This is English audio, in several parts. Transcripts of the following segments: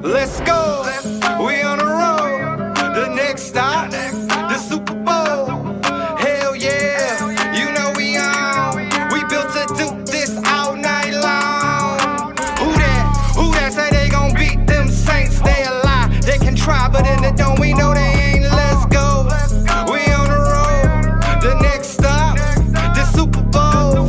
Let's go. We on the road. The next stop, the Super Bowl. Hell yeah, you know we on. We built to do this all night long. Who that say they gon' beat them Saints? They a lie. They can try, but in the dome we know they ain't. Let's go. We on the road. The next stop, the Super Bowl.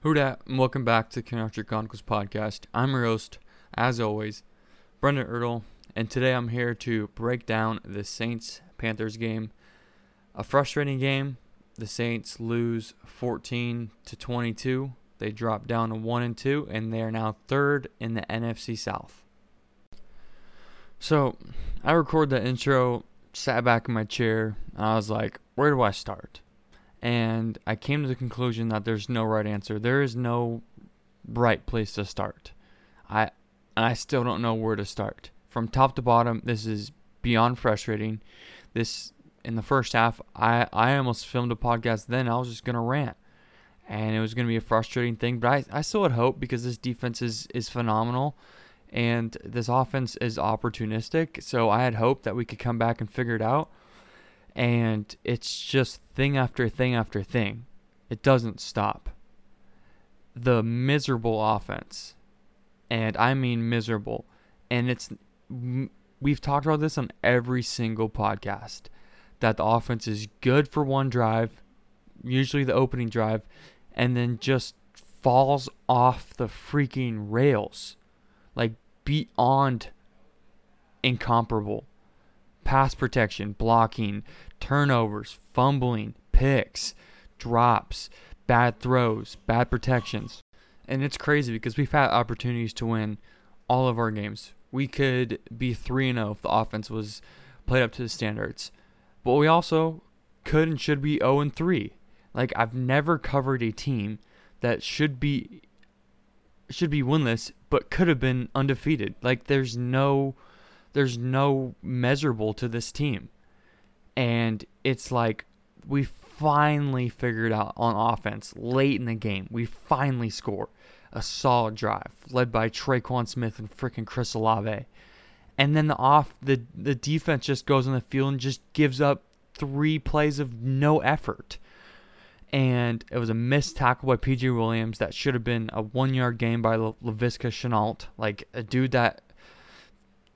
Who dat, and welcome back to Character Chronicles podcast. I'm your host, as always, Brendan Erdel, and today I'm here to break down the Saints-Panthers game. A frustrating game. The Saints lose 14-22. They drop down to 1-2, and they are now third in the NFC South. So, I record the intro, sat back in my chair, and I was like, where do I start? And I came to the conclusion that there's no right answer. There is no right place to start. I still don't know where to start. From top to bottom, this is beyond frustrating. This, in the first half, I almost filmed a podcast then. I was just going to rant. And it was going to be a frustrating thing. But I still had hope because this defense is phenomenal. And this offense is opportunistic. So I had hope that we could come back and figure it out. And it's just thing after thing after thing. It doesn't stop. The miserable offense. And I mean miserable. And we've talked about this on every single podcast. That the offense is good for one drive. Usually the opening drive. And then just falls off the freaking rails. Like beyond incomparable. Pass protection, blocking, turnovers, fumbling, picks, drops, bad throws, bad protections. And it's crazy because we've had opportunities to win all of our games. We could be 3-0 if the offense was played up to the standards. But we also could and should be 0-3. Like, I've never covered a team that should be winless but could have been undefeated. Like, there's no measurable to this team. And it's like we finally figured out on offense late in the game. We finally score a solid drive led by Traquan Smith and freaking Chris Olave. And then the defense just goes on the field and just gives up 3 plays of no effort. And it was a missed tackle by P.J. Williams that should have been a 1-yard gain by LaVisca Le-Chenault. Like a dude that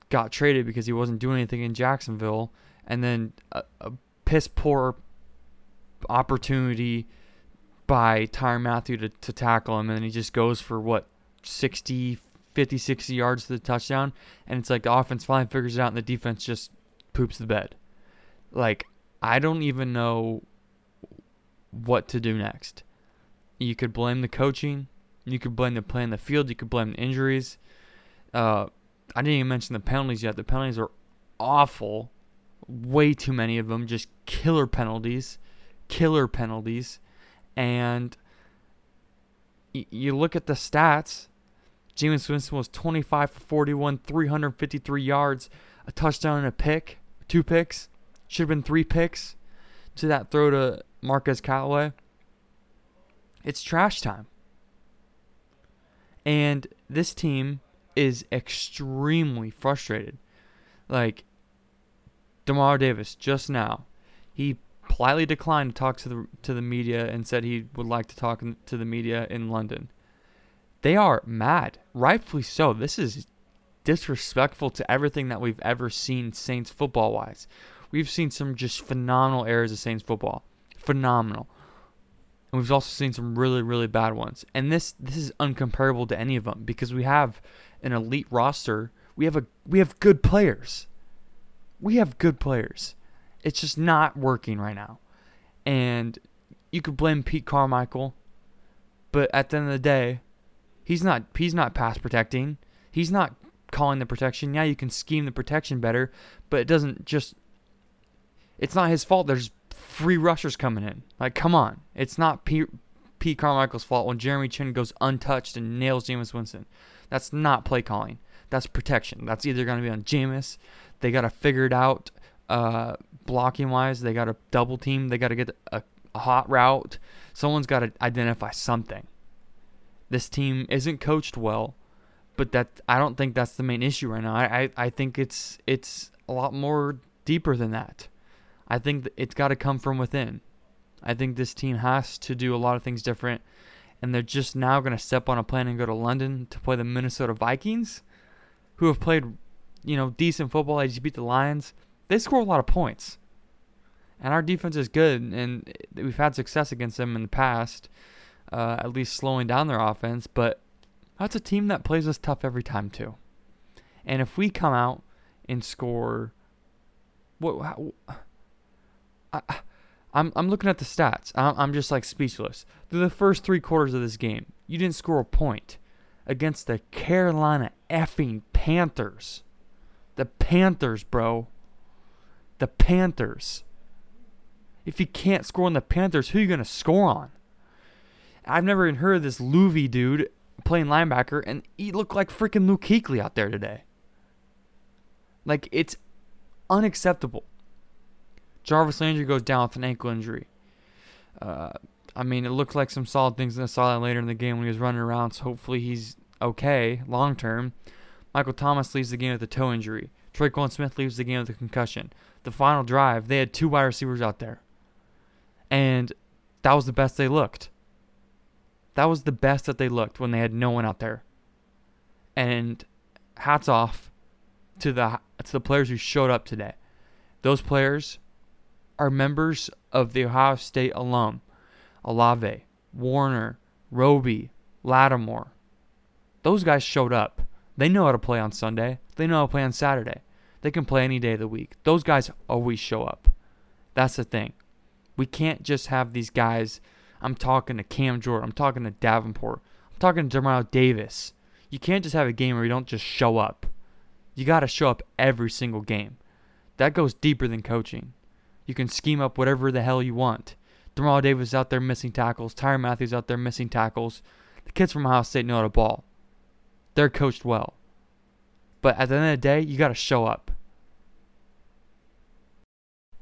got traded because he wasn't doing anything in Jacksonville, and then a piss poor opportunity by Tyrann Mathieu to tackle him, and then he just goes for 50, 60 yards to the touchdown, and it's like the offense finally figures it out and the defense just poops the bed. Like, I don't even know what to do next. You could blame the coaching, you could blame the play in the field, you could blame the injuries. I didn't even mention the penalties yet. The penalties are awful. Way too many of them. Just killer penalties. And you look at the stats. Jameis Winston was 25 for 41, 353 yards, a touchdown and a pick. 2 picks. Should have been 3 picks to that throw to Marcus Callaway. It's trash time. And this team is extremely frustrated. Like, Demario Davis just now, he politely declined to talk to the media and said he would like to talk to the media in London. They are mad, rightfully so. This is disrespectful to everything that we've ever seen Saints football-wise. We've seen some just phenomenal eras of Saints football. Phenomenal. And we've also seen some really, really bad ones. And this is uncomparable to any of them because we have an elite roster. We have good players. We have good players. It's just not working right now. And you could blame Pete Carmichael, but at the end of the day, he's not pass protecting. He's not calling the protection. Yeah, you can scheme the protection better, but it's not his fault. There's free rushers coming in. Like, come on. It's not Pete Carmichael's fault when Jeremy Chinn goes untouched and nails Jameis Winston. That's not play calling. That's protection. That's either going to be on Jameis. They got to figure it out blocking-wise. They got to double team. They got to get a hot route. Someone's got to identify something. This team isn't coached well, but I don't think that's the main issue right now. I think it's a lot more deeper than that. I think it's got to come from within. I think this team has to do a lot of things different, and they're just now going to step on a plane and go to London to play the Minnesota Vikings, who have played, decent football. They just beat the Lions. They score a lot of points, and our defense is good, and we've had success against them in the past. At least slowing down their offense, but that's a team that plays us tough every time too. And if we come out and score, I'm looking at the stats. I'm just like speechless. Through the first three quarters of this game, you didn't score a point against the Carolina effing Panthers. The Panthers, bro. The Panthers. If you can't score on the Panthers, who are you gonna score on? I've never even heard of this Louvie dude playing linebacker, and he looked like freaking Luke Kuechly out there today. Like, it's unacceptable. Jarvis Landry goes down with an ankle injury. It looked like some solid things, and I saw that later in the game when he was running around, so hopefully he's okay long term. Michael Thomas leaves the game with a toe injury. Traquan Smith leaves the game with a concussion. The final drive, they had two wide receivers out there, and that was the best they looked. That was the best that they looked when they had no one out there. And hats off to the players who showed up today. Those players are members of the Ohio State alum. Olave, Warner, Roby, Lattimore. Those guys showed up. They know how to play on Sunday. They know how to play on Saturday. They can play any day of the week. Those guys always show up. That's the thing. We can't just have these guys. I'm talking to Cam Jordan. I'm talking to Davenport. I'm talking to Demario Davis. You can't just have a game where you don't just show up. You got to show up every single game. That goes deeper than coaching. You can scheme up whatever the hell you want. Demario Davis out there missing tackles. Tyrann Matthews out there missing tackles. The kids from Ohio State know how to ball. They're coached well. But at the end of the day, you got to show up.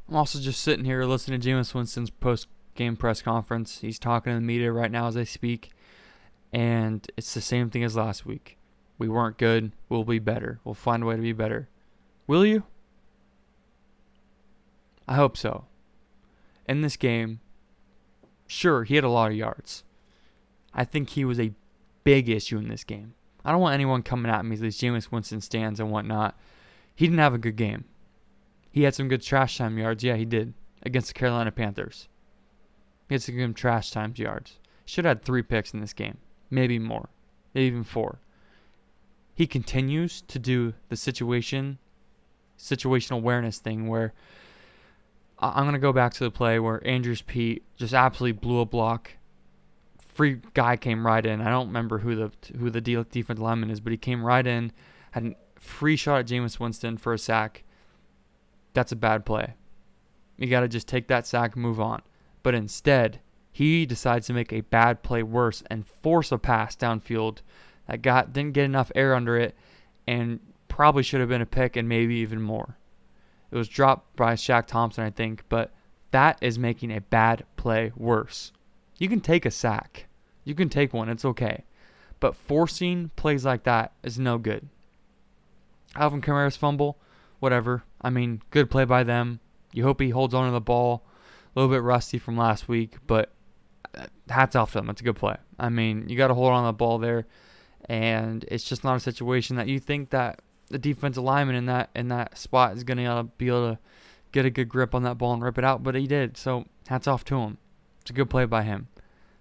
I'm also just sitting here listening to Jameis Winston's post-game press conference. He's talking to the media right now as I speak, and it's the same thing as last week. We weren't good. We'll be better. We'll find a way to be better. Will you? I hope so. In this game, sure, he had a lot of yards. I think he was a big issue in this game. I don't want anyone coming at me as Jameis Winston stands and whatnot. He didn't have a good game. He had some good trash time yards. Yeah, he did, against the Carolina Panthers. Gets to give him trash times yards. Should have had 3 picks in this game. Maybe more. Maybe even 4. He continues to do the situational awareness thing where I'm going to go back to the play where Andrews Peat just absolutely blew a block. Free guy came right in. I don't remember who the defensive lineman is, but he came right in, had a free shot at Jameis Winston for a sack. That's a bad play. You got to just take that sack and move on. But instead, he decides to make a bad play worse and force a pass downfield that didn't get enough air under it and probably should have been a pick and maybe even more. It was dropped by Shaq Thompson, I think, but that is making a bad play worse. You can take a sack. You can take one. It's okay. But forcing plays like that is no good. Alvin Kamara's fumble, whatever. I mean, good play by them. You hope he holds on to the ball. A little bit rusty from last week, but hats off to them. That's a good play. I mean, you got to hold on to the ball there, and it's just not a situation that you think that the defensive lineman in that spot is going to be able to get a good grip on that ball and rip it out, but he did. So hats off to him. It's a good play by him.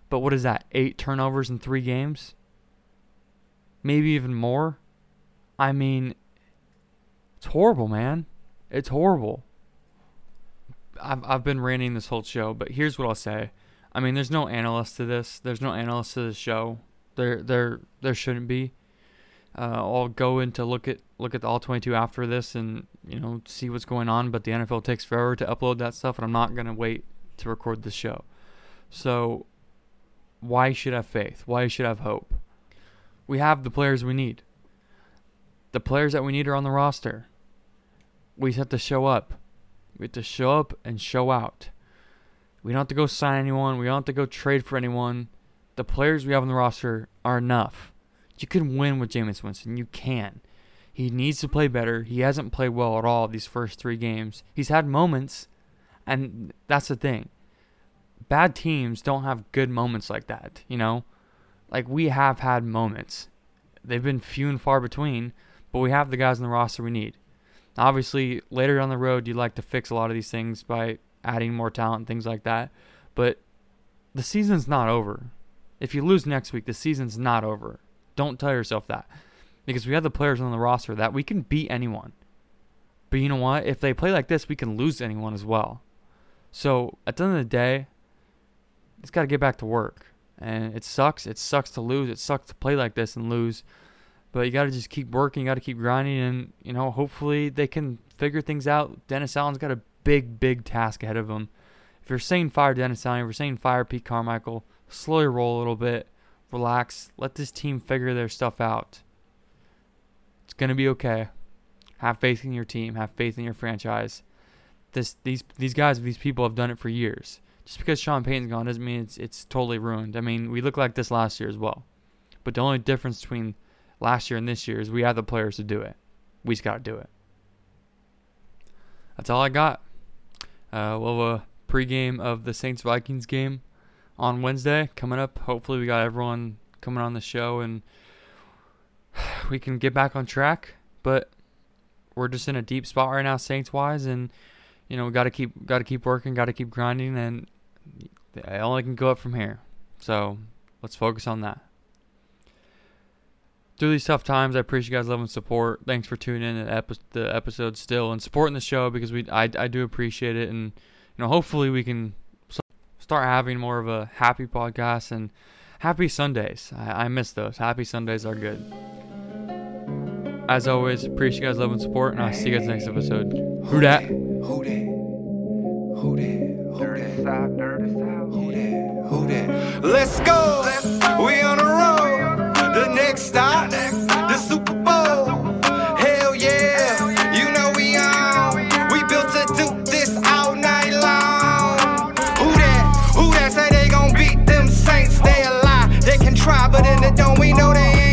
But what is that, 8 turnovers in 3 games? Maybe even more? I mean, it's horrible, man. It's horrible. I've been ranting this whole show, but here's what I'll say. I mean, there's no analyst to this. There's no analyst to this show. There shouldn't be. I'll go into look at the All-22 after this and, you know, see what's going on, but the NFL takes forever to upload that stuff, and I'm not going to wait to record this show. So why should I have faith? Why should I have hope? We have the players we need. The players that we need are on the roster. We just have to show up. We have to show up and show out. We don't have to go sign anyone. We don't have to go trade for anyone. The players we have on the roster are enough. You can win with Jameis Winston. You can. He needs to play better. He hasn't played well at all these first 3 games. He's had moments, and that's the thing. Bad teams don't have good moments like that, you know? Like, we have had moments. They've been few and far between, but we have the guys on the roster we need. Obviously, later down the road, you'd like to fix a lot of these things by adding more talent and things like that. But the season's not over. If you lose next week, the season's not over. Don't tell yourself that. Because we have the players on the roster that we can beat anyone. But you know what? If they play like this, we can lose anyone as well. So, at the end of the day, it's got to get back to work. And it sucks. It sucks to lose. It sucks to play like this and lose. But you got to just keep working. You got to keep grinding. And, you know, hopefully they can figure things out. Dennis Allen's got a big, big task ahead of him. If you're saying fire Dennis Allen, if you're saying fire Pete Carmichael, slow your roll a little bit. Relax. Let this team figure their stuff out. It's going to be okay. Have faith in your team. Have faith in your franchise. These guys, these people have done it for years. Just because Sean Payton's gone doesn't mean it's totally ruined. I mean, we looked like this last year as well. But the only difference between last year and this year is we have the players to do it. We just got to do it. That's all I got. We'll have a pregame of the Saints-Vikings game on Wednesday coming up. Hopefully we got everyone coming on the show and we can get back on track. But we're just in a deep spot right now Saints-wise. And, you know, we got to keep working, got to keep grinding. And I only can go up from here. So let's focus on that. Through these tough times, I appreciate you guys' love and support. Thanks for tuning in to the episode still and supporting the show because I do appreciate it. And, you know, hopefully we can start having more of a happy podcast and happy Sundays. I miss those. Happy Sundays are good. As always, appreciate you guys' love and support, and I'll see you guys next episode. Who dat? Who dat? Who dat? Dirty side, dirty side. Who dat? Who dat? Let's go! We on the road! The next stop, the Super Bowl. Hell yeah, you know we on. We built to do this all night long. Who that say they gon' beat them Saints? They a lie, they can try, but in the dome we know they ain't.